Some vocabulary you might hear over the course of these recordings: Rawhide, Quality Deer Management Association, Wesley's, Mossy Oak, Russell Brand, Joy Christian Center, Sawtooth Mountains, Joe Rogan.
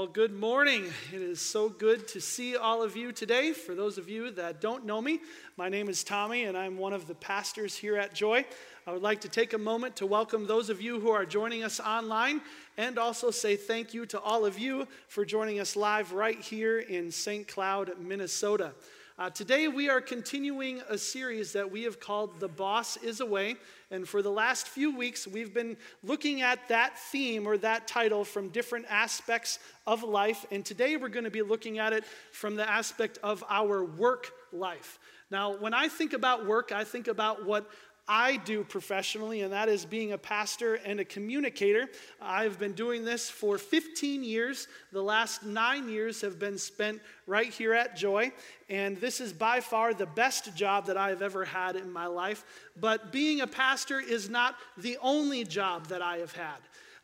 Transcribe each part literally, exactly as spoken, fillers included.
Well, good morning. It is so good to see all of you today. For those of you that don't know me, my name is Tommy, and I'm one of the pastors here at Joy. I would like to take a moment to welcome those of you who are joining us online and also say thank you to all of you for joining us live right here in Saint Cloud, Minnesota. Uh, today we are continuing a series that we have called The Boss Is Away, and for the last few weeks we've been looking at that theme or that title from different aspects of life, and today we're going to be looking at it from the aspect of our work life. Now, when I think about work, I think about what I do professionally, and that is being a pastor and a communicator. I've been doing this for fifteen years. The last nine years have been spent right here at Joy, and this is by far the best job that I've ever had in my life. But being a pastor is not the only job that I have had.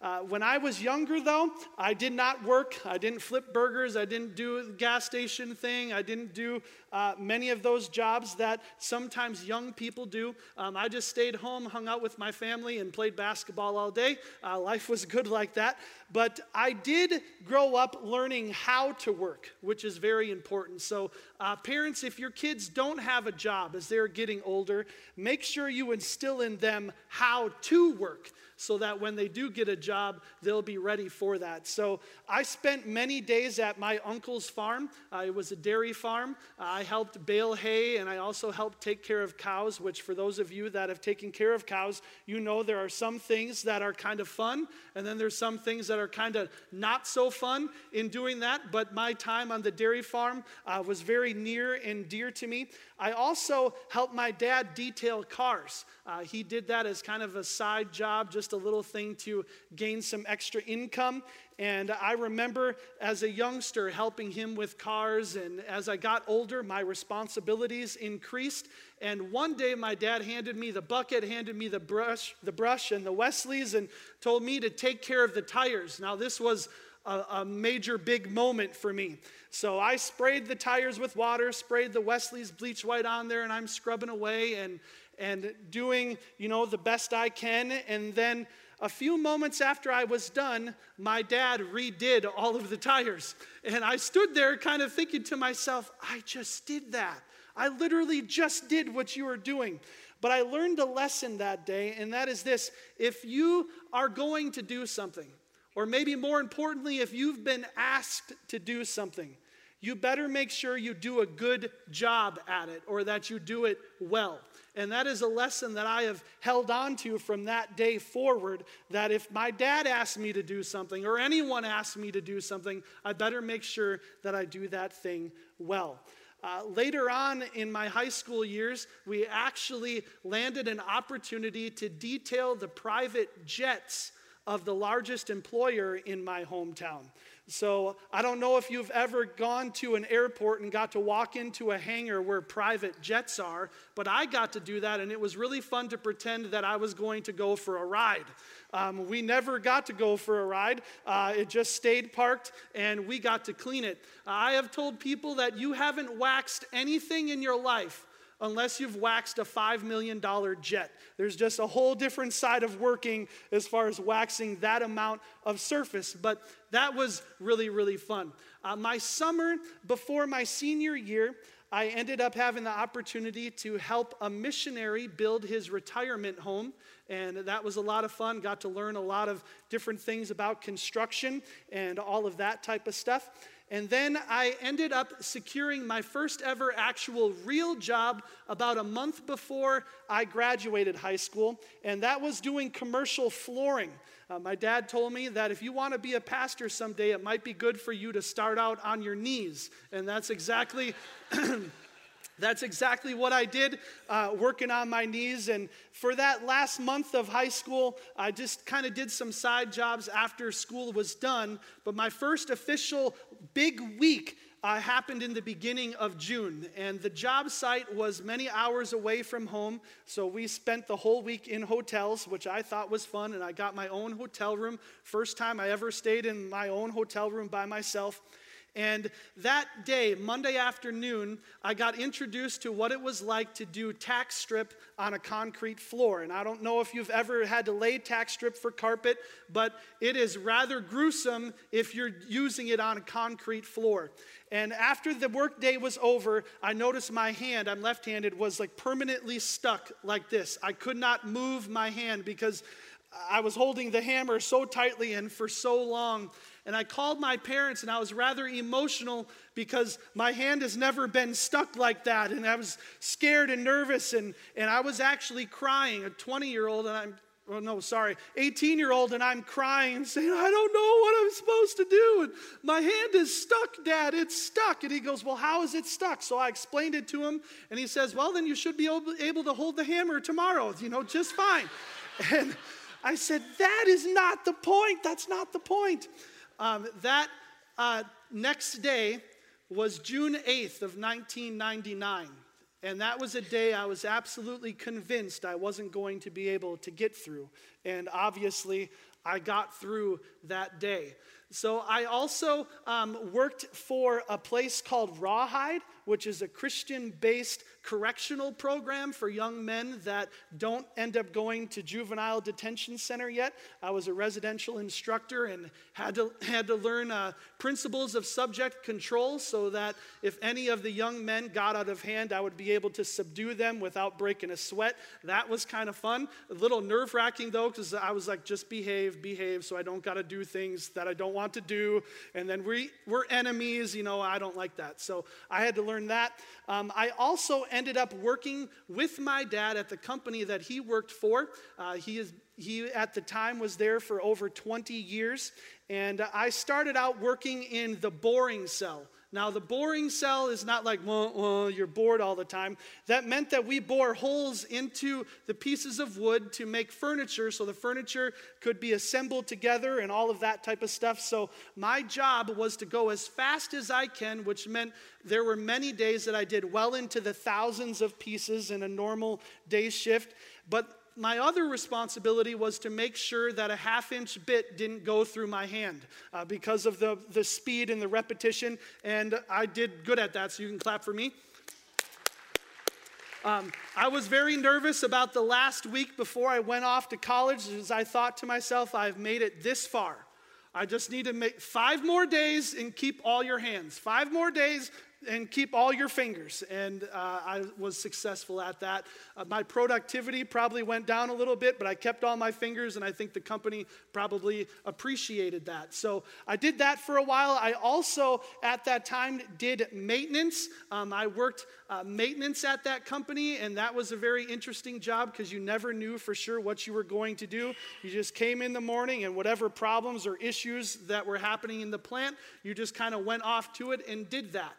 Uh, when I was younger, though, I did not work. I didn't flip burgers. I didn't do the gas station thing. I didn't do uh, many of those jobs that sometimes young people do. Um, I just stayed home, hung out with my family, and played basketball all day. Uh, life was good like that. But I did grow up learning how to work, which is very important. So uh, parents, if your kids don't have a job as they're getting older, make sure you instill in them how to work, so that when they do get a job, they'll be ready for that. So I spent many days at my uncle's farm. Uh, it was a dairy farm. Uh, I helped bale hay, and I also helped take care of cows, which for those of you that have taken care of cows, you know there are some things that are kind of fun, and then there's some things that are kind of not so fun in doing that. But my time on the dairy farm uh, was very near and dear to me. I also helped my dad detail cars. Uh, he did that as kind of a side job, just a little thing to gain some extra income. And I remember as a youngster helping him with cars, and as I got older, my responsibilities increased. And one day my dad handed me the bucket, handed me the brush, the brush and the Wesley's, and told me to take care of the tires. Now, this was a, a major big moment for me. So I sprayed the tires with water, sprayed the Wesley's bleach white on there, and I'm scrubbing away and and doing, you know, the best I can. And then a few moments after I was done, my dad redid all of the tires. And I stood there kind of thinking to myself, I just did that. I literally just did what you were doing. But I learned a lesson that day, and that is this: if you are going to do something, or maybe more importantly, if you've been asked to do something, you better make sure you do a good job at it, or that you do it well. And that is a lesson that I have held on to from that day forward, that if my dad asked me to do something, or anyone asked me to do something, I better make sure that I do that thing well. Uh, later on in my high school years, we actually landed an opportunity to detail the private jets of the largest employer in my hometown. So I don't know if you've ever gone to an airport and got to walk into a hangar where private jets are, but I got to do that, and it was really fun to pretend that I was going to go for a ride. Um, we never got to go for a ride. Uh, it just stayed parked, and we got to clean it. I have told people that you haven't waxed anything in your life unless you've waxed a five million dollar jet. There's just a whole different side of working as far as waxing that amount of surface. But that was really, really fun. Uh, my summer before my senior year, I ended up having the opportunity to help a missionary build his retirement home, and that was a lot of fun. Got to learn a lot of different things about construction and all of that type of stuff. And then I ended up securing my first ever actual real job about a month before I graduated high school, and that was doing commercial flooring. Uh, my dad told me that if you want to be a pastor someday, it might be good for you to start out on your knees, and that's exactly that's exactly what I did, uh, working on my knees. And for that last month of high school, I just kind of did some side jobs after school was done. But my first official big week uh, happened in the beginning of June. And the job site was many hours away from home, so we spent the whole week in hotels, which I thought was fun. And I got my own hotel room. First time I ever stayed in my own hotel room by myself. And that day, Monday afternoon, I got introduced to what it was like to do tack strip on a concrete floor. And I don't know if you've ever had to lay tack strip for carpet, but it is rather gruesome if you're using it on a concrete floor. And after the work day was over, I noticed my hand, I'm left-handed, was like permanently stuck like this. I could not move my hand because I was holding the hammer so tightly and for so long. And I called my parents, and I was rather emotional because my hand has never been stuck like that. And I was scared and nervous, and, and I was actually crying, a twenty-year-old, and I'm, oh no, sorry, eighteen-year-old, and I'm crying and saying, I don't know what I'm supposed to do. And my hand is stuck, Dad, it's stuck. And he goes, well, how is it stuck? So I explained it to him, and he says, well, then you should be able to hold the hammer tomorrow, you know, just fine. And I said, that is not the point. That's not the point. Um, that uh, next day was June eighth of nineteen ninety-nine. And that was a day I was absolutely convinced I wasn't going to be able to get through. And obviously, I got through that day. So I also um, worked for a place called Rawhide, which is a Christian-based correctional program for young men that don't end up going to juvenile detention center yet. I was a residential instructor and had to, had to learn uh, principles of subject control so that if any of the young men got out of hand, I would be able to subdue them without breaking a sweat. That was kind of fun. A little nerve-wracking, though, because I was like, just behave, behave, so I don't got to do things that I don't want to do, and then we, we're enemies, you know, I don't like that. So I had to learn that. Um, I also ended up working with my dad at the company that he worked for. Uh, he is he at the time was there for over twenty years, and I started out working in the boring cell. Now, the boring cell is not like, well, well, you're bored all the time. That meant that we bore holes into the pieces of wood to make furniture so the furniture could be assembled together and all of that type of stuff. So my job was to go as fast as I can, which meant there were many days that I did well into the thousands of pieces in a normal day shift. But my other responsibility was to make sure that a half-inch bit didn't go through my hand uh, because of the, the speed and the repetition, and I did good at that, so you can clap for me. Um, I was very nervous about the last week before I went off to college, as I thought to myself, I've made it this far. I just need to make five more days and keep all your hands. Five more days and keep all your fingers. And uh, I was successful at that. Uh, my productivity probably went down a little bit, but I kept all my fingers, and I think the company probably appreciated that. So I did that for a while. I also, at that time, did maintenance. Um, I worked uh, maintenance at that company, and that was a very interesting job because you never knew for sure what you were going to do. You just came in the morning, and whatever problems or issues that were happening in the plant, you just kind of went off to it and did that.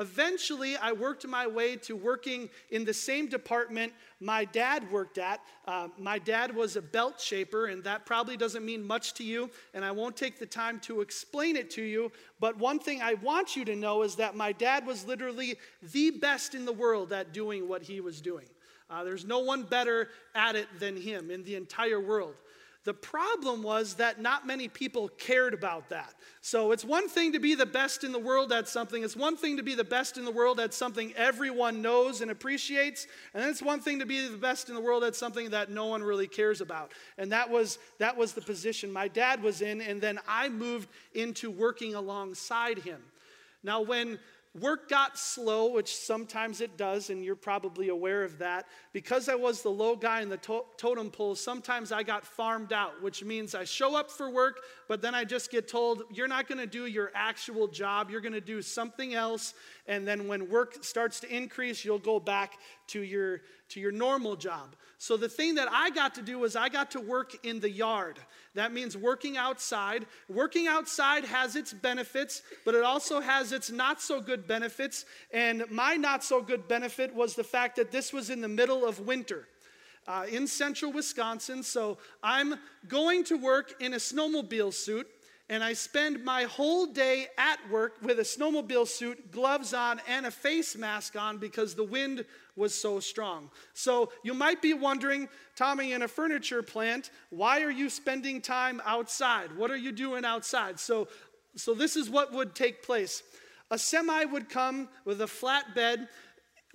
Eventually, I worked my way to working in the same department my dad worked at. Uh, my dad was a belt shaper, and that probably doesn't mean much to you, and I won't take the time to explain it to you, but one thing I want you to know is that my dad was literally the best in the world at doing what he was doing. Uh, there's no one better at it than him in the entire world. The problem was that not many people cared about that. So it's one thing to be the best in the world at something. It's one thing to be the best in the world at something everyone knows and appreciates. And then it's one thing to be the best in the world at something that no one really cares about. And that was, that was the position my dad was in. And then I moved into working alongside him. Now, when work got slow, which sometimes it does, and you're probably aware of that. Because I was the low guy in the to- totem pole, sometimes I got farmed out, which means I show up for work, but then I just get told, you're not going to do your actual job, you're going to do something else, and then when work starts to increase, you'll go back to your to your normal job. So the thing that I got to do was I got to work in the yard. That means working outside. Working outside has its benefits, but it also has its not-so-good benefits. And my not-so-good benefit was the fact that this was in the middle of winter uh, in central Wisconsin. So I'm going to work in a snowmobile suit, and I spend my whole day at work with a snowmobile suit, gloves on, and a face mask on because the wind was so strong. So you might be wondering, Tommy, in a furniture plant, why are you spending time outside? What are you doing outside? So So this is what would take place. A semi would come with a flat bed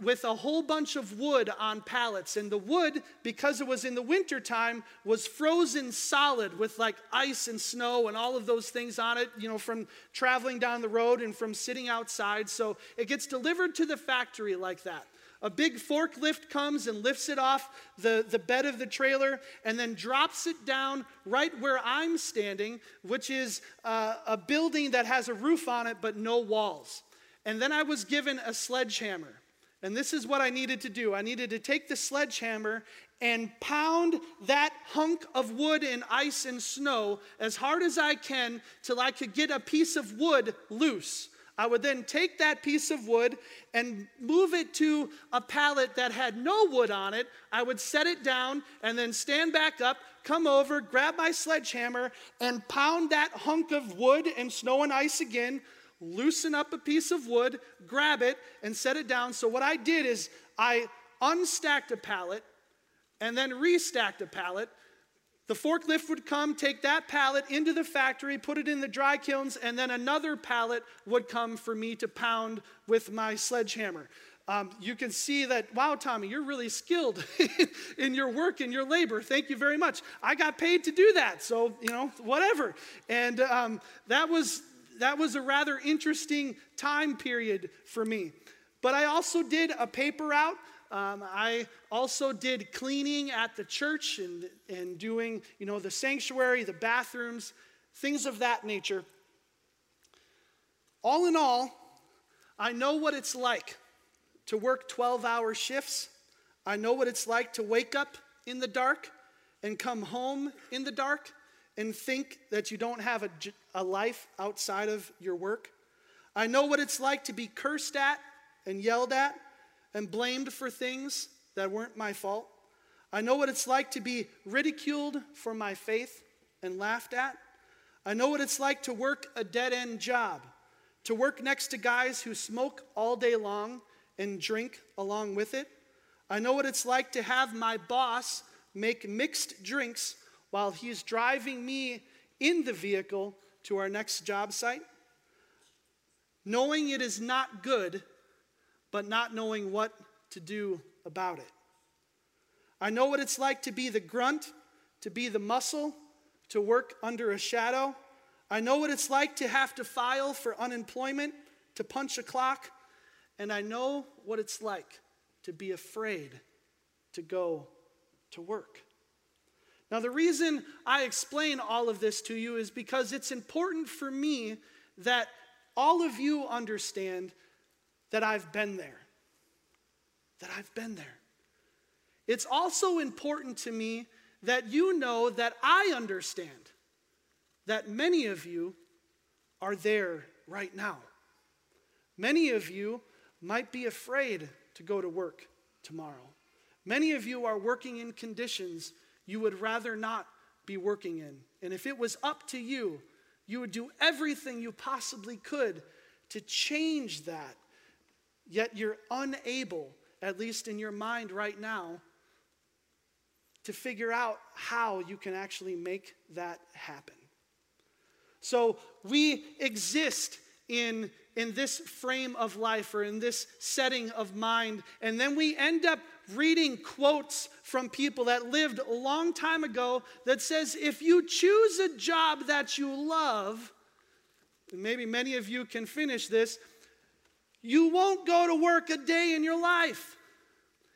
with a whole bunch of wood on pallets. And the wood, because it was in the wintertime, was frozen solid with like ice and snow and all of those things on it, you know, from traveling down the road and from sitting outside. So it gets delivered to the factory like that. A big forklift comes and lifts it off the, the bed of the trailer and then drops it down right where I'm standing, which is uh, a building that has a roof on it but no walls. And then I was given a sledgehammer. And this is what I needed to do. I needed to take the sledgehammer and pound that hunk of wood and ice and snow as hard as I can till I could get a piece of wood loose. I would then take that piece of wood and move it to a pallet that had no wood on it. I would set it down and then stand back up, come over, grab my sledgehammer, and pound that hunk of wood and snow and ice again, loosen up a piece of wood, grab it, and set it down. So what I did is I unstacked a pallet and then restacked a pallet. The forklift would come, take that pallet into the factory, put it in the dry kilns, and then another pallet would come for me to pound with my sledgehammer. Um, you can see that, wow, Tommy, you're really skilled in your work and your labor. Thank you very much. I got paid to do that, so, you know, whatever. And um, that was, that was a rather interesting time period for me. But I also did a paper route. Um, I also did cleaning at the church and, and doing, you know, the sanctuary, the bathrooms, things of that nature. All in all, I know what it's like to work twelve-hour shifts. I know what it's like to wake up in the dark and come home in the dark and think that you don't have a, a life outside of your work. I know what it's like to be cursed at and yelled at and blamed for things that weren't my fault. I know what it's like to be ridiculed for my faith and laughed at. I know what it's like to work a dead-end job, to work next to guys who smoke all day long and drink along with it. I know what it's like to have my boss make mixed drinks while he's driving me in the vehicle to our next job site. Knowing it is not good, but not knowing what to do about it. I know what it's like to be the grunt, to be the muscle, to work under a shadow. I know what it's like to have to file for unemployment, to punch a clock, and I know what it's like to be afraid to go to work. Now, the reason I explain all of this to you is because it's important for me that all of you understand that I've been there, that I've been there. It's also important to me that you know that I understand that many of you are there right now. Many of you might be afraid to go to work tomorrow. Many of you are working in conditions you would rather not be working in. And if it was up to you, you would do everything you possibly could to change that. Yet you're unable, at least in your mind right now, to figure out how you can actually make that happen. So we exist in, in this frame of life or in this setting of mind, and then we end up reading quotes from people that lived a long time ago that says, if you choose a job that you love, and maybe many of you can finish this, you won't go to work a day in your life.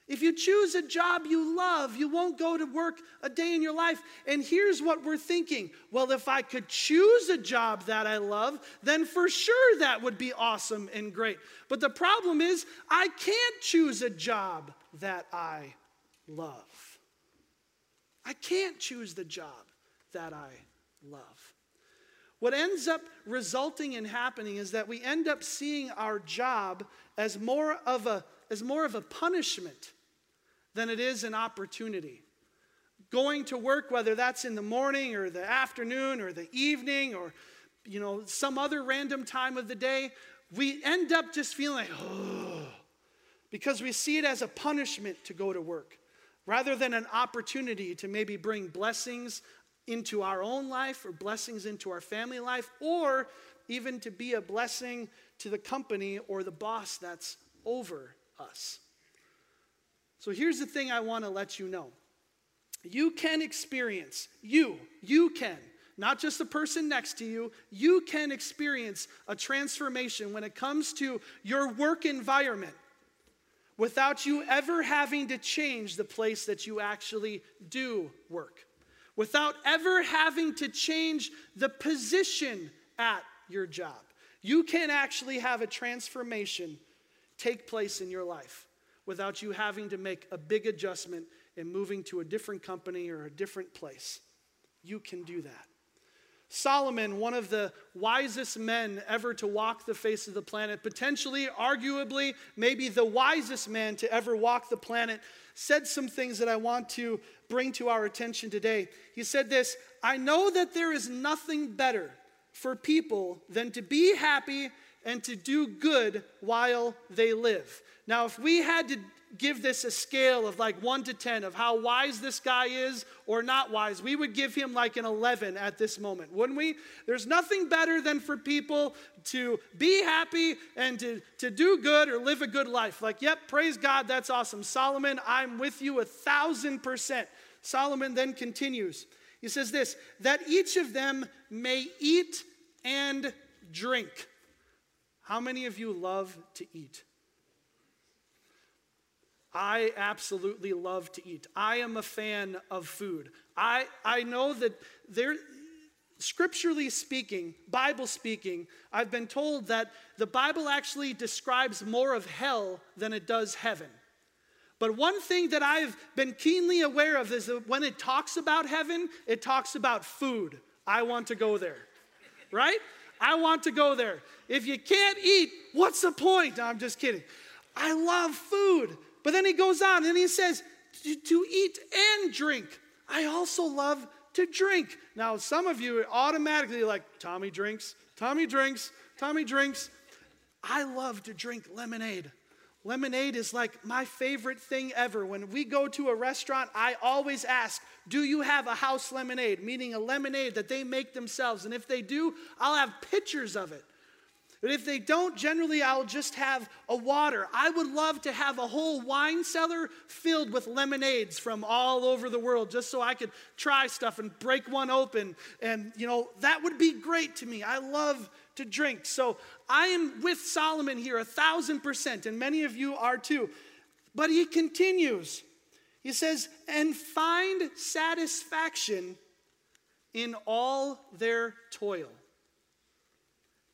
If you choose a job you love, you won't go to work a day in your life. And here's what we're thinking. Well, if I could choose a job that I love, then for sure that would be awesome and great. But the problem is, I can't choose a job that I love. I can't choose the job that I love. What ends up resulting and happening is that we end up seeing our job as more of a, as more of a punishment than it is an opportunity. Going to work, whether that's in the morning or the afternoon or the evening or, you know, some other random time of the day, we end up just feeling like, oh, because we see it as a punishment to go to work rather than an opportunity to maybe bring blessings into our own life or blessings into our family life, or even to be a blessing to the company or the boss that's over us. So here's the thing I want to let you know. You can experience, you, you can, not just the person next to you, you can experience a transformation when it comes to your work environment without you ever having to change the place that you actually do work, without ever having to change the position at your job. You can actually have a transformation take place in your life without you having to make a big adjustment and moving to a different company or a different place. You can do that. Solomon, one of the wisest men ever to walk the face of the planet, potentially, arguably, maybe the wisest man to ever walk the planet, said some things that I want to bring to our attention today. He said this, "I know that there is nothing better for people than to be happy and to do good while they live." Now, if we had to give this a scale of like one to ten of how wise this guy is or not wise, we would give him like an eleven at this moment, wouldn't we? There's nothing better than for people to be happy and to, to do good or live a good life. Like, yep, praise God, that's awesome. Solomon, I'm with you a thousand percent. Solomon then continues. He says this, that each of them may eat and drink. How many of you love to eat? I absolutely love to eat. I am a fan of food. I, I know that there, scripturally speaking, Bible speaking, I've been told that the Bible actually describes more of hell than it does heaven. But one thing that I've been keenly aware of is that when it talks about heaven, it talks about food. I want to go there, right? I want to go there. If you can't eat, what's the point? No, I'm just kidding. I love food. But then he goes on and he says, to, to eat and drink. I also love to drink. Now, some of you are automatically like, Tommy drinks, Tommy drinks, Tommy drinks. I love to drink lemonade. Lemonade is like my favorite thing ever. When we go to a restaurant, I always ask, do you have a house lemonade? Meaning a lemonade that they make themselves. And if they do, I'll have pictures of it. But if they don't, generally I'll just have a water. I would love to have a whole wine cellar filled with lemonades from all over the world just so I could try stuff and break one open. And, you know, that would be great to me. I love to drink. So I am with Solomon here a thousand percent, and many of you are too. But he continues. He says, and find satisfaction in all their toil.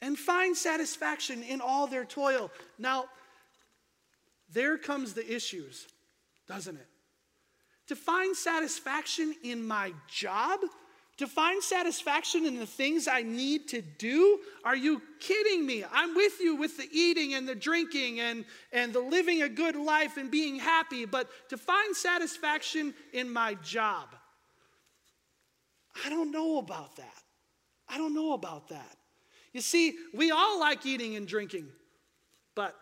And find satisfaction in all their toil. Now, there comes the issues, doesn't it? To find satisfaction in my job? To find satisfaction in the things I need to do? Are you kidding me? I'm with you with the eating and the drinking and, and the living a good life and being happy. But to find satisfaction in my job, I don't know about that. I don't know about that. You see, we all like eating and drinking, but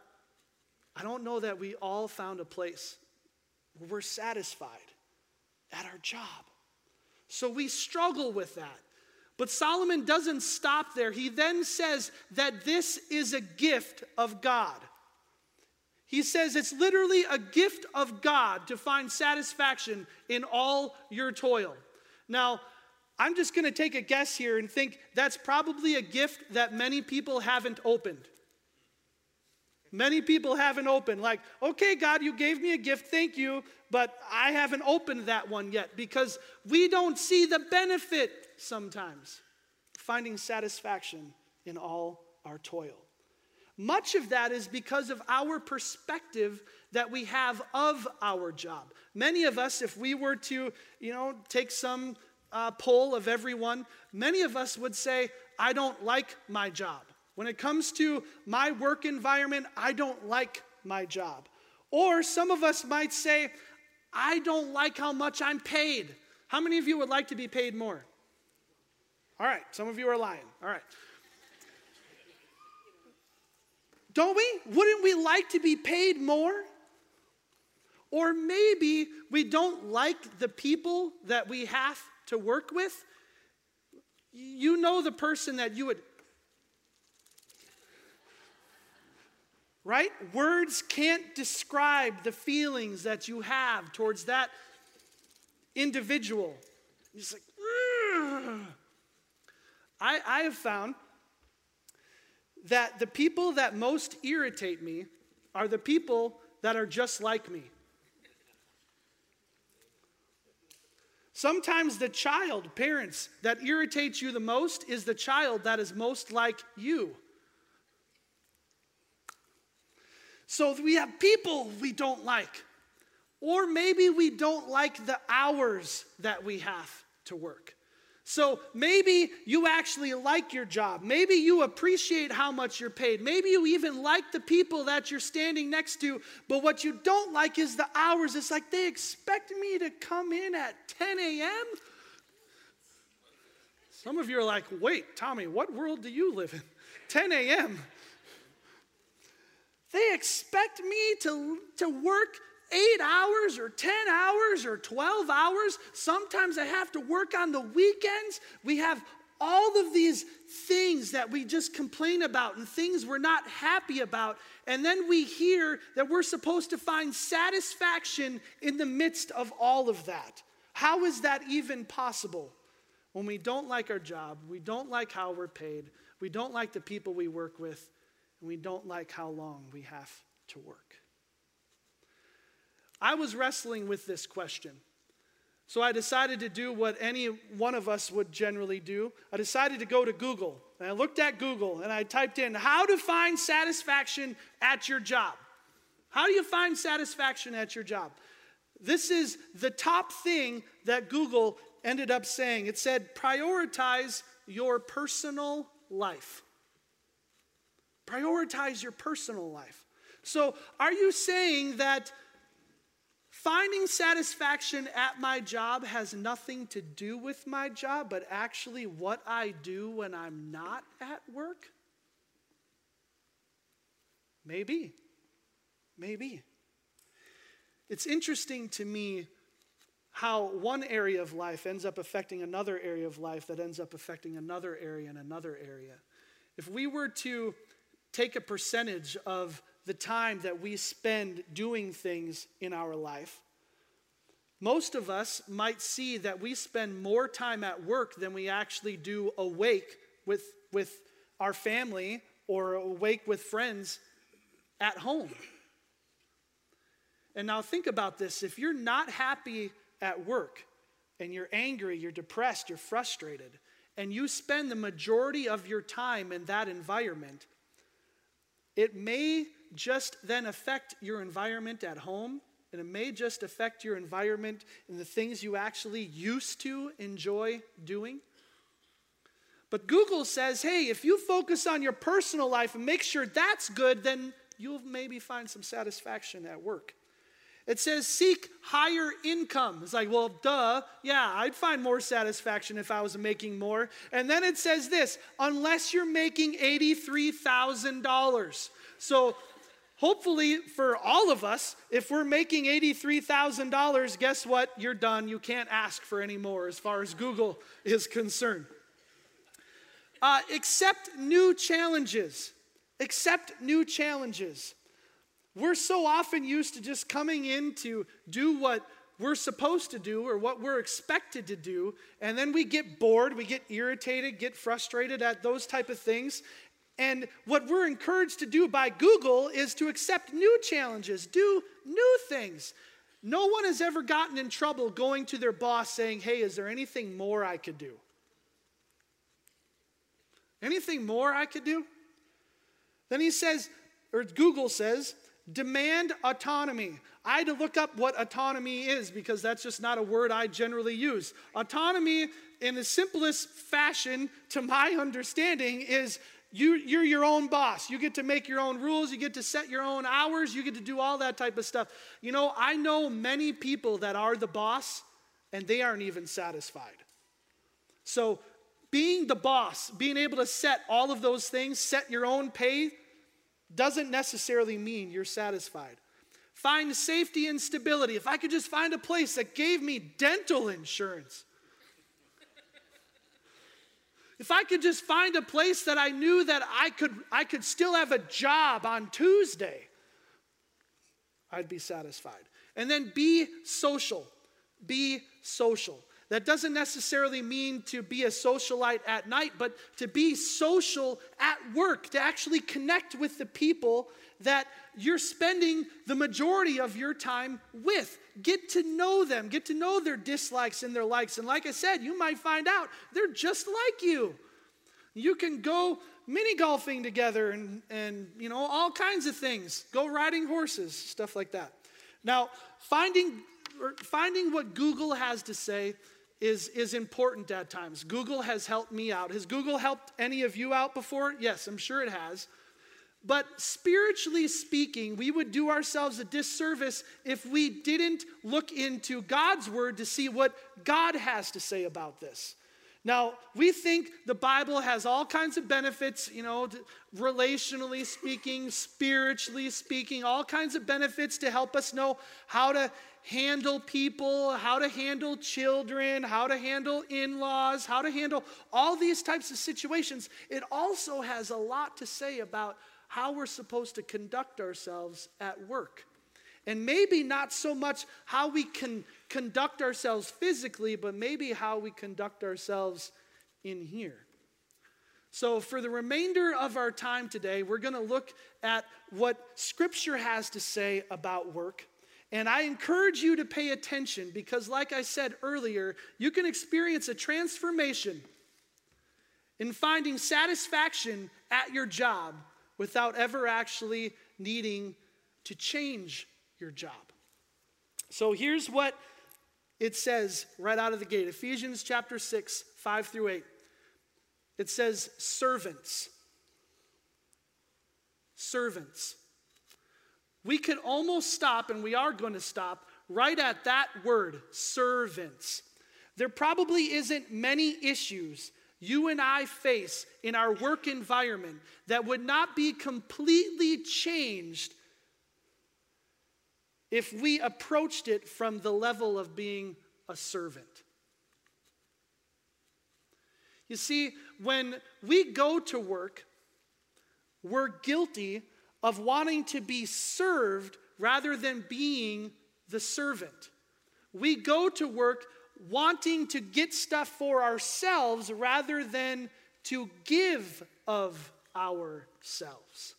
I don't know that we all found a place where we're satisfied at our job. So we struggle with that. But Solomon doesn't stop there. He then says that this is a gift of God. He says it's literally a gift of God to find satisfaction in all your toil. Now, I'm just going to take a guess here and think that's probably a gift that many people haven't opened. Many people haven't opened. Like, okay, God, you gave me a gift, thank you, but I haven't opened that one yet because we don't see the benefit sometimes. Finding satisfaction in all our toil. Much of that is because of our perspective that we have of our job. Many of us, if we were to, you know, take some Uh, poll of everyone, many of us would say, I don't like my job. When it comes to my work environment, I don't like my job. Or some of us might say, I don't like how much I'm paid. How many of you would like to be paid more? All right, some of you are lying. All right. Don't we? Wouldn't we like to be paid more? Or maybe we don't like the people that we have to work with, You know the person that you would... Right? Words can't describe the feelings that you have towards that individual. It's like, I, I have found that the people that most irritate me are the people that are just like me. Sometimes the child, parents, that irritates you the most is the child that is most like you. So we have people we don't like. Or maybe we don't like the hours that we have to work. So maybe you actually like your job. Maybe you appreciate how much you're paid. Maybe you even like the people that you're standing next to. But what you don't like is the hours. It's like they expect me to come in at ten a.m. Some of you are like, wait, Tommy, what world do you live in? ten a.m. They expect me to, to work eight hours or ten hours or twelve hours. Sometimes I have to work on the weekends. We have all of these things that we just complain about and things we're not happy about. And then we hear that we're supposed to find satisfaction in the midst of all of that. How is that even possible? When we don't like our job, we don't like how we're paid, we don't like the people we work with, and we don't like how long we have to work. I was wrestling with this question. So I decided to do what any one of us would generally do. I decided to go to Google. And I looked at Google and I typed in, how to find satisfaction at your job. How do you find satisfaction at your job? This is the top thing that Google ended up saying. It said, prioritize your personal life. Prioritize your personal life. So are you saying that finding satisfaction at my job has nothing to do with my job, but actually what I do when I'm not at work? Maybe. Maybe. It's interesting to me how one area of life ends up affecting another area of life that ends up affecting another area and another area. If we were to take a percentage of the time that we spend doing things in our life, most of us might see that we spend more time at work than we actually do awake with, with our family or awake with friends at home. And now think about this. If you're not happy at work and you're angry, you're depressed, you're frustrated, and you spend the majority of your time in that environment, it may just then affect your environment at home, and it may just affect your environment and the things you actually used to enjoy doing. But Google says, hey, if you focus on your personal life and make sure that's good, then you'll maybe find some satisfaction at work. It says, seek higher income. It's like, well, duh, yeah, I'd find more satisfaction if I was making more. And then it says this, unless you're making eighty-three thousand dollars. So hopefully for all of us, if we're making eighty-three thousand dollars, guess what? You're done. You can't ask for any more as far as Google is concerned. Uh, accept new challenges. Accept new challenges. We're so often used to just coming in to do what we're supposed to do or what we're expected to do, and then we get bored, we get irritated, get frustrated at those type of things. And what we're encouraged to do by Google is to accept new challenges, do new things. No one has ever gotten in trouble going to their boss saying, hey, is there anything more I could do? Anything more I could do? Then he says, or Google says, demand autonomy. I had to look up what autonomy is because that's just not a word I generally use. Autonomy, in the simplest fashion, to my understanding, is you, you're your own boss. You get to make your own rules. You get to set your own hours. You get to do all that type of stuff. You know, I know many people that are the boss, and they aren't even satisfied. So being the boss, being able to set all of those things, set your own pay, doesn't necessarily mean you're satisfied. Find safety and stability. If I could just find a place that gave me dental insurance. If I could just find a place that I knew that I could, I could still have a job on Tuesday, I'd be satisfied. And then be social. Be social. That doesn't necessarily mean to be a socialite at night, but to be social at work, to actually connect with the people that you're spending the majority of your time with. Get to know them. Get to know their dislikes and their likes. And like I said, you might find out they're just like you. You can go mini golfing together and, and you know, all kinds of things. Go riding horses, stuff like that. Now, finding, finding what Google has to say is, is important at times. Google has helped me out. Has Google helped any of you out before? Yes, I'm sure it has. But spiritually speaking, we would do ourselves a disservice if we didn't look into God's word to see what God has to say about this. Now, we think the Bible has all kinds of benefits, you know, relationally speaking, spiritually speaking, all kinds of benefits to help us know how to handle people, how to handle children, how to handle in-laws, how to handle all these types of situations. It also has a lot to say about how we're supposed to conduct ourselves at work. And maybe not so much how we can conduct ourselves physically, but maybe how we conduct ourselves in here. So for the remainder of our time today, we're going to look at what Scripture has to say about work. And I encourage you to pay attention because, like I said earlier, you can experience a transformation in finding satisfaction at your job without ever actually needing to change your job. So here's what it says right out of the gate. Ephesians chapter six, five through eight. It says, servants. Servants. We could almost stop, and we are going to stop, right at that word, servants. There probably isn't many issues you and I face in our work environment that would not be completely changed if we approached it from the level of being a servant. You see, when we go to work, we're guilty of wanting to be served rather than being the servant. We go to work wanting to get stuff for ourselves rather than to give of ourselves.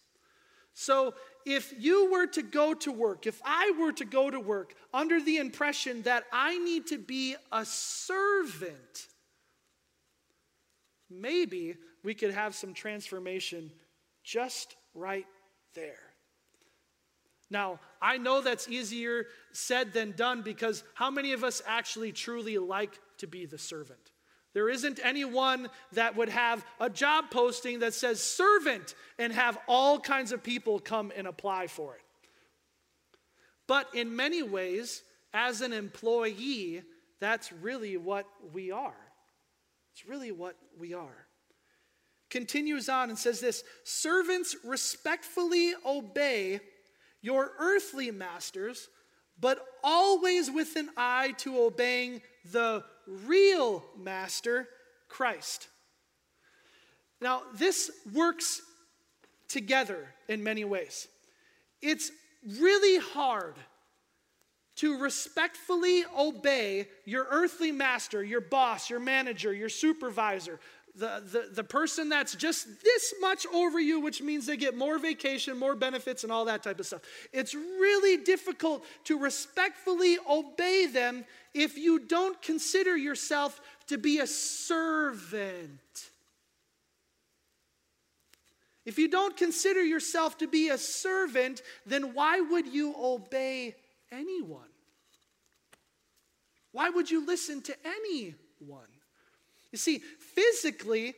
So if you were to go to work, if I were to go to work under the impression that I need to be a servant, maybe we could have some transformation just right there. Now, I know that's easier said than done because how many of us actually truly like to be the servant? There isn't anyone that would have a job posting that says servant and have all kinds of people come and apply for it. But in many ways, as an employee, that's really what we are. It's really what we are. Continues on and says this, servants respectfully obey your earthly masters, but always with an eye to obeying the real master, Christ. Now, this works together in many ways. It's really hard to respectfully obey your earthly master, your boss, your manager, your supervisor, The, the, the person that's just this much over you, which means they get more vacation, more benefits, and all that type of stuff. It's really difficult to respectfully obey them if you don't consider yourself to be a servant. If you don't consider yourself to be a servant, then why would you obey anyone? Why would you listen to anyone? You see, physically,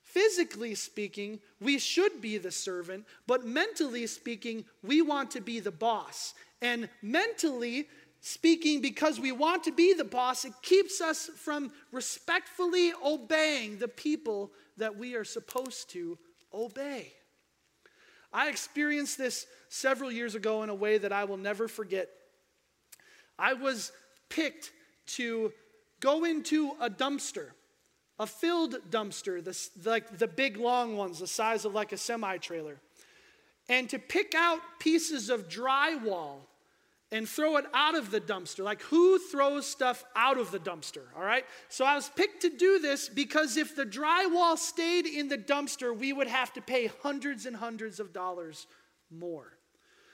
physically speaking, we should be the servant, but mentally speaking, we want to be the boss. And mentally speaking, because we want to be the boss, it keeps us from respectfully obeying the people that we are supposed to obey. I experienced this several years ago in a way that I will never forget. I was picked to go into a dumpster A filled dumpster, the, like the big long ones, the size of like a semi-trailer, and to pick out pieces of drywall and throw it out of the dumpster. Like, who throws stuff out of the dumpster, all right? So I was picked to do this because if the drywall stayed in the dumpster, we would have to pay hundreds and hundreds of dollars more.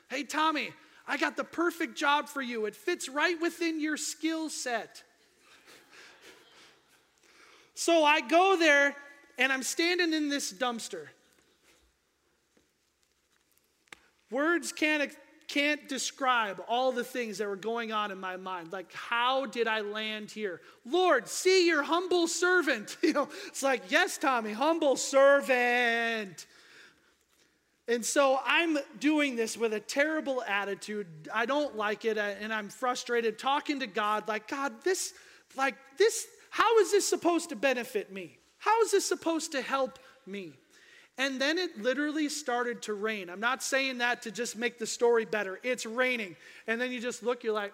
Hey, Tommy, I got the perfect job for you. It fits right within your skill set. So I go there, and I'm standing in this dumpster. Words can't, can't describe all the things that were going on in my mind. Like, how did I land here? Lord, see your humble servant. You know, it's like, yes, Tommy, humble servant. And so I'm doing this with a terrible attitude. I don't like it, and I'm frustrated, talking to God, like, God, this, like, this, how is this supposed to benefit me? How is this supposed to help me? And then it literally started to rain. I'm not saying that to just make the story better. It's raining. And then you just look, you're like,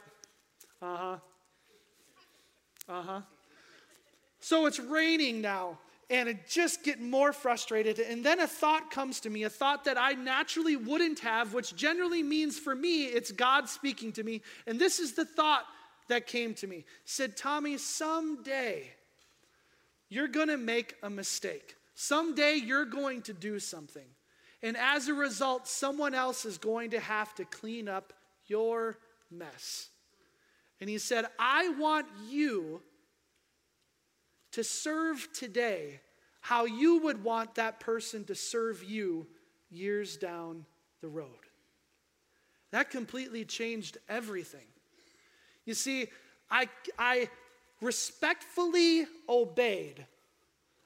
uh-huh, uh-huh. So it's raining now, and it just getting more frustrated. And then a thought comes to me, a thought that I naturally wouldn't have, which generally means for me, it's God speaking to me. And this is the thought that came to me. It said, Tommy, someday you're going to make a mistake. Someday you're going to do something. And as a result, someone else is going to have to clean up your mess. And he said, I want you to serve today how you would want that person to serve you years down the road. That completely changed everything. You see, I, I respectfully obeyed,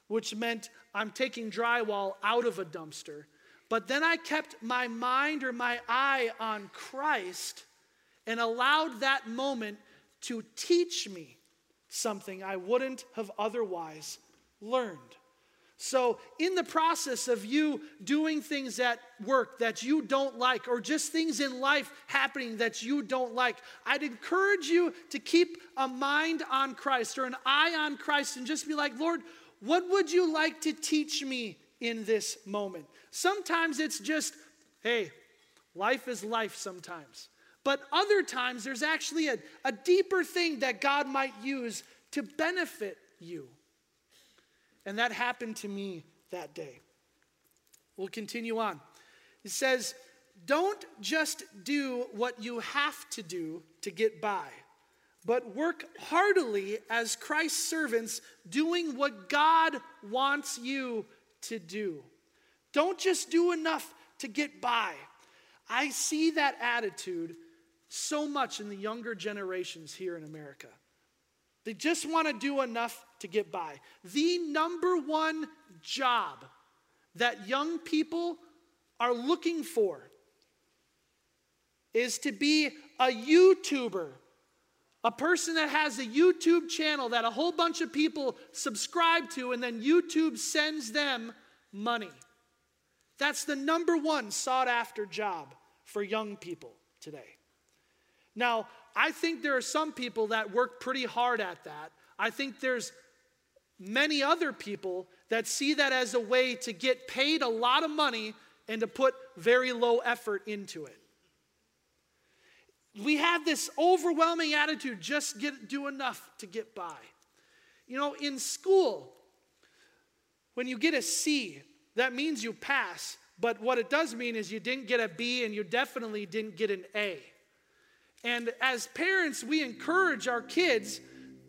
which meant I'm taking drywall out of a dumpster. But then I kept my mind or my eye on Christ and allowed that moment to teach me something I wouldn't have otherwise learned. So in the process of you doing things at work that you don't like, or just things in life happening that you don't like, I'd encourage you to keep a mind on Christ or an eye on Christ and just be like, Lord, what would you like to teach me in this moment? Sometimes it's just, hey, life is life sometimes. But other times there's actually a, a deeper thing that God might use to benefit you. And that happened to me that day. We'll continue on. It says, don't just do what you have to do to get by, but work heartily as Christ's servants, doing what God wants you to do. Don't just do enough to get by. I see that attitude so much in the younger generations here in America. They just want to do enough to get by. The number one job that young people are looking for is to be a YouTuber. A person that has a YouTube channel that a whole bunch of people subscribe to, and then YouTube sends them money. That's the number one sought-after job for young people today. Now, I think there are some people that work pretty hard at that. I think there's many other people that see that as a way to get paid a lot of money and to put very low effort into it. We have this overwhelming attitude, just get, do enough to get by. You know, in school, when you get a C, that means you pass. But what it does mean is you didn't get a B, and you definitely didn't get an A. And as parents, we encourage our kids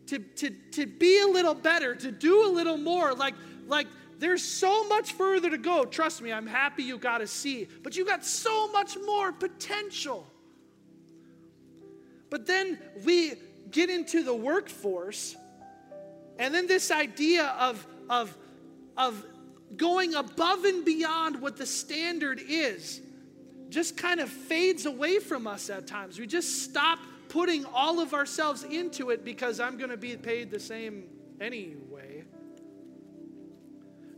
to, to, to be a little better, to do a little more. Like, like there's so much further to go. Trust me, I'm happy you got a C. But you got so much more potential. But then we get into the workforce, and then this idea of, of, of going above and beyond what the standard is just kind of fades away from us at times. We just stop putting all of ourselves into it because I'm going to be paid the same anyway.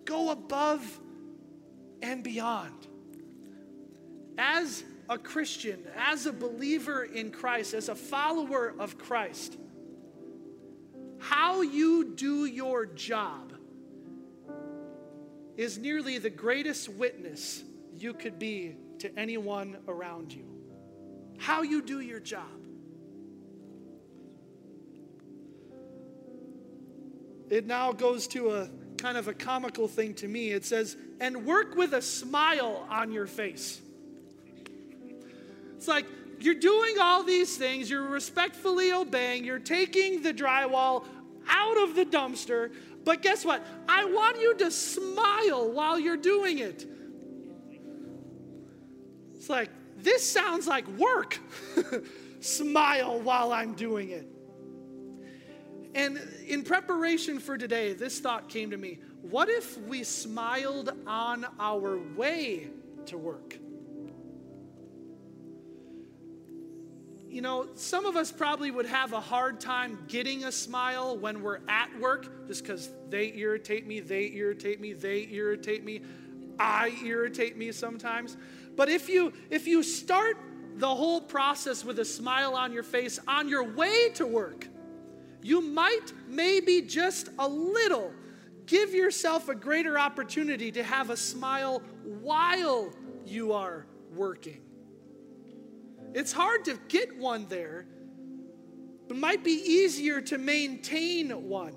Go above and beyond. As a Christian, as a believer in Christ, as a follower of Christ, how you do your job is nearly the greatest witness you could be to anyone around you. How you do your job. It now goes to a kind of a comical thing to me. It says, and work with a smile on your face. It's like, you're doing all these things, you're respectfully obeying, you're taking the drywall out of the dumpster, but guess what? I want you to smile while you're doing it. It's like, this sounds like work. Smile while I'm doing it. And in preparation for today, this thought came to me. What if we smiled on our way to work? You know, some of us probably would have a hard time getting a smile when we're at work, just because they irritate me, they irritate me, they irritate me, I irritate me sometimes. But if you if you start the whole process with a smile on your face on your way to work, you might maybe just a little give yourself a greater opportunity to have a smile while you are working. It's hard to get one there, but it might be easier to maintain one.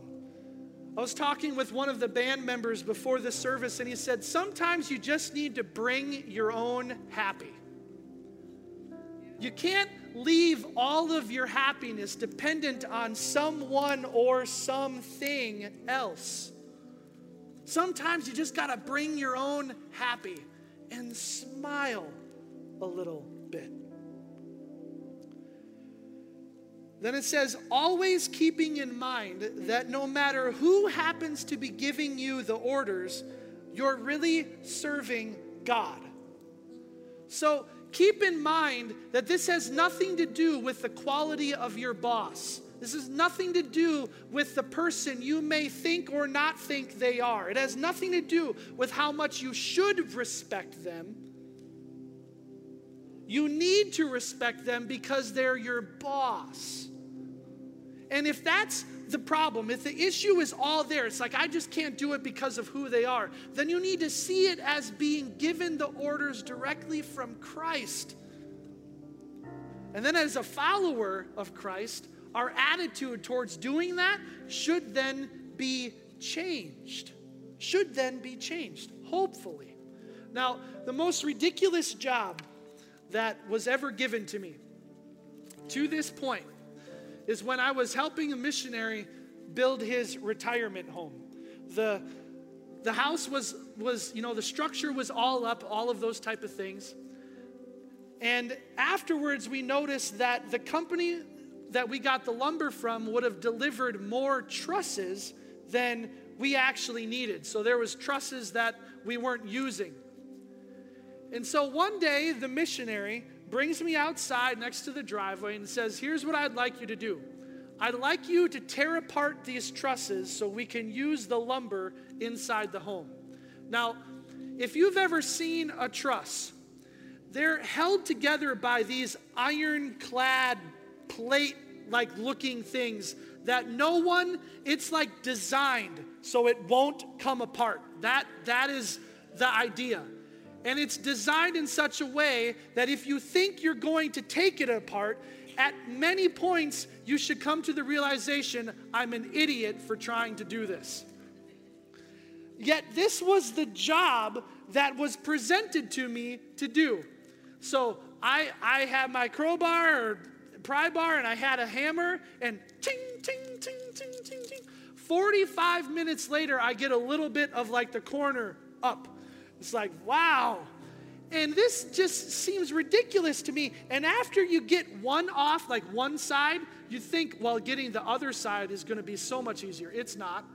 I was talking with one of the band members before the service, and he said, sometimes you just need to bring your own happy. You can't leave all of your happiness dependent on someone or something else. Sometimes you just got to bring your own happy and smile a little bit. Then it says, always keeping in mind that no matter who happens to be giving you the orders, you're really serving God. So keep in mind that this has nothing to do with the quality of your boss. This has nothing to do with the person you may think or not think they are. It has nothing to do with how much you should respect them. You need to respect them because they're your boss. And if that's the problem, if the issue is all there, it's like, I just can't do it because of who they are, then you need to see it as being given the orders directly from Christ. And then as a follower of Christ, our attitude towards doing that should then be changed. Should then be changed, hopefully. Now, the most ridiculous job that was ever given to me to this point is when I was helping a missionary build his retirement home. The, the house was, was, you know, the structure was all up, all of those type of things. And afterwards we noticed that the company that we got the lumber from would have delivered more trusses than we actually needed. So there was trusses that we weren't using. And so one day, the missionary brings me outside next to the driveway and says, here's what I'd like you to do. I'd like you to tear apart these trusses so we can use the lumber inside the home. Now, if you've ever seen a truss, they're held together by these iron-clad, plate-like looking things that no one, it's like designed so it won't come apart. That, that is the idea. And it's designed in such a way that if you think you're going to take it apart, at many points you should come to the realization, I'm an idiot for trying to do this. Yet this was the job that was presented to me to do. So I, I had my crowbar or pry bar, and I had a hammer, and ting, ting, ting, ting, ting, ting. forty-five minutes later, I get a little bit of like the corner up. It's like, wow. And this just seems ridiculous to me. And after you get one off, like one side, you think, well, getting the other side is going to be so much easier. It's not.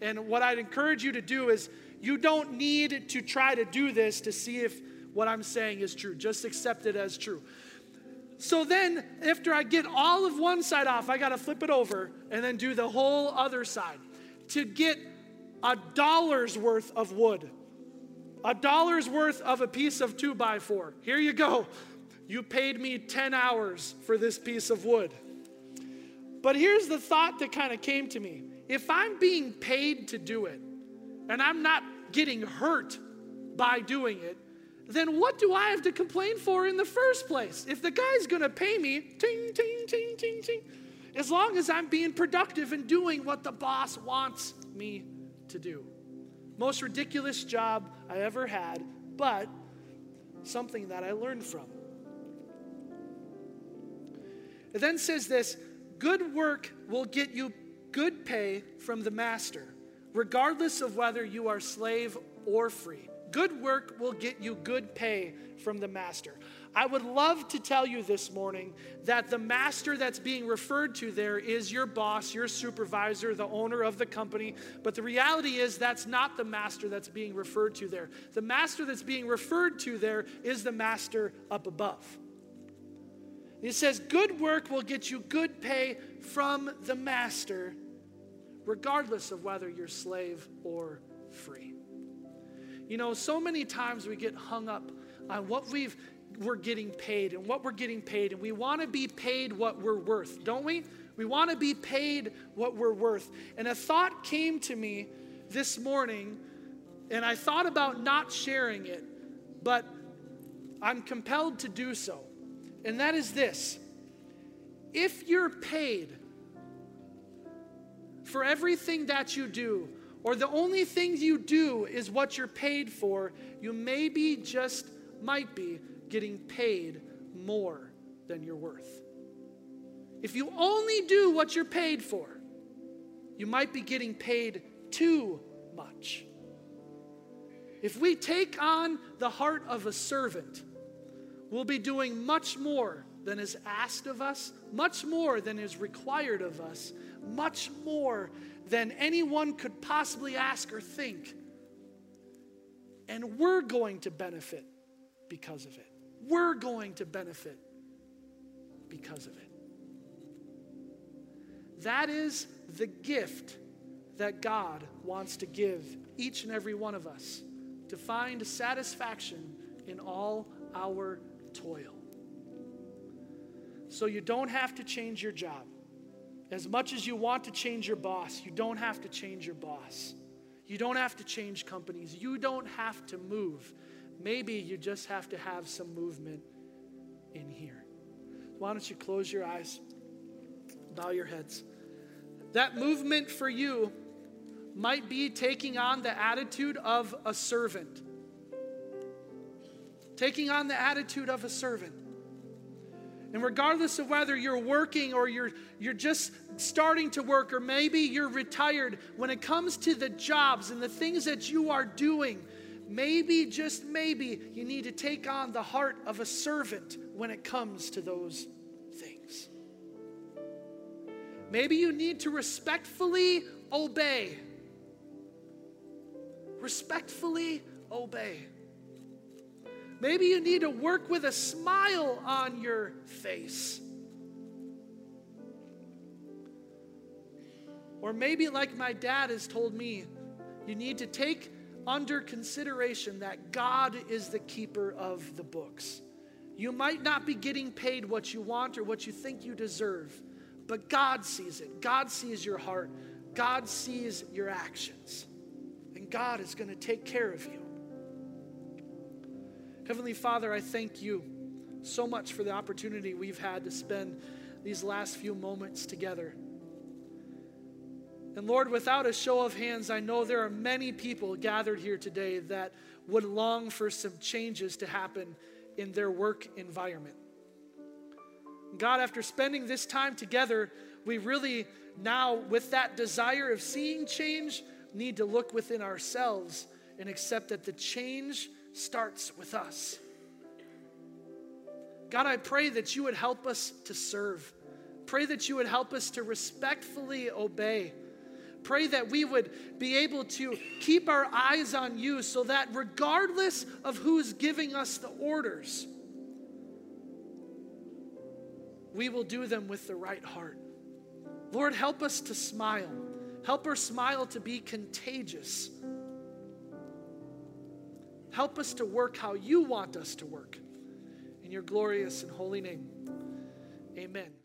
And what I'd encourage you to do is you don't need to try to do this to see if what I'm saying is true. Just accept it as true. So then after I get all of one side off, I got to flip it over and then do the whole other side to get a dollar's worth of wood. A dollar's worth of a piece of two by four. Here you go. You paid me ten hours for this piece of wood. But here's the thought that kind of came to me. If I'm being paid to do it, and I'm not getting hurt by doing it, then what do I have to complain for in the first place? If the guy's going to pay me, ting, ting, ting, ting, ting, as long as I'm being productive and doing what the boss wants me to do. Most ridiculous job I ever had, but something that I learned from. It then says this, good work will get you good pay from the master, regardless of whether you are slave or free. Good work will get you good pay from the master. I would love to tell you this morning that the master that's being referred to there is your boss, your supervisor, the owner of the company. But the reality is that's not the master that's being referred to there. The master that's being referred to there is the master up above. He says, good work will get you good pay from the master, regardless of whether you're slave or free. You know, so many times we get hung up on what we've we're getting paid and what we're getting paid, and we want to be paid what we're worth, don't we? We want to be paid what we're worth. And a thought came to me this morning, and I thought about not sharing it, but I'm compelled to do so. And that is this. If you're paid for everything that you do, or the only thing you do is what you're paid for, you may be, just might be, getting paid more than you're worth. If you only do what you're paid for, you might be getting paid too much. If we take on the heart of a servant, we'll be doing much more than is asked of us, much more than is required of us, much more than anyone could possibly ask or think. And we're going to benefit because of it. We're going to benefit because of it. That is the gift that God wants to give each and every one of us, to find satisfaction in all our toil. So you don't have to change your job. As much as you want to change your boss, you don't have to change your boss. You don't have to change companies. You don't have to move. Maybe you just have to have some movement in here. Why don't you close your eyes, bow your heads. That movement for you might be taking on the attitude of a servant. Taking on the attitude of a servant. And regardless of whether you're working or you're, you're just starting to work, or maybe you're retired, when it comes to the jobs and the things that you are doing, maybe, just maybe, you need to take on the heart of a servant when it comes to those things. Maybe you need to respectfully obey. Respectfully obey. Maybe you need to work with a smile on your face. Or maybe, like my dad has told me, you need to take under consideration that God is the keeper of the books. You might not be getting paid what you want or what you think you deserve, but God sees it. God sees your heart. God sees your actions. And God is going to take care of you. Heavenly Father, I thank you so much for the opportunity we've had to spend these last few moments together. And Lord, without a show of hands, I know there are many people gathered here today that would long for some changes to happen in their work environment. God, after spending this time together, we really now, with that desire of seeing change, need to look within ourselves and accept that the change starts with us. God, I pray that you would help us to serve. Pray that you would help us to respectfully obey. Pray that we would be able to keep our eyes on you, so that regardless of who's giving us the orders, we will do them with the right heart. Lord, help us to smile. Help our smile to be contagious. Help us to work how you want us to work. In your glorious and holy name, amen.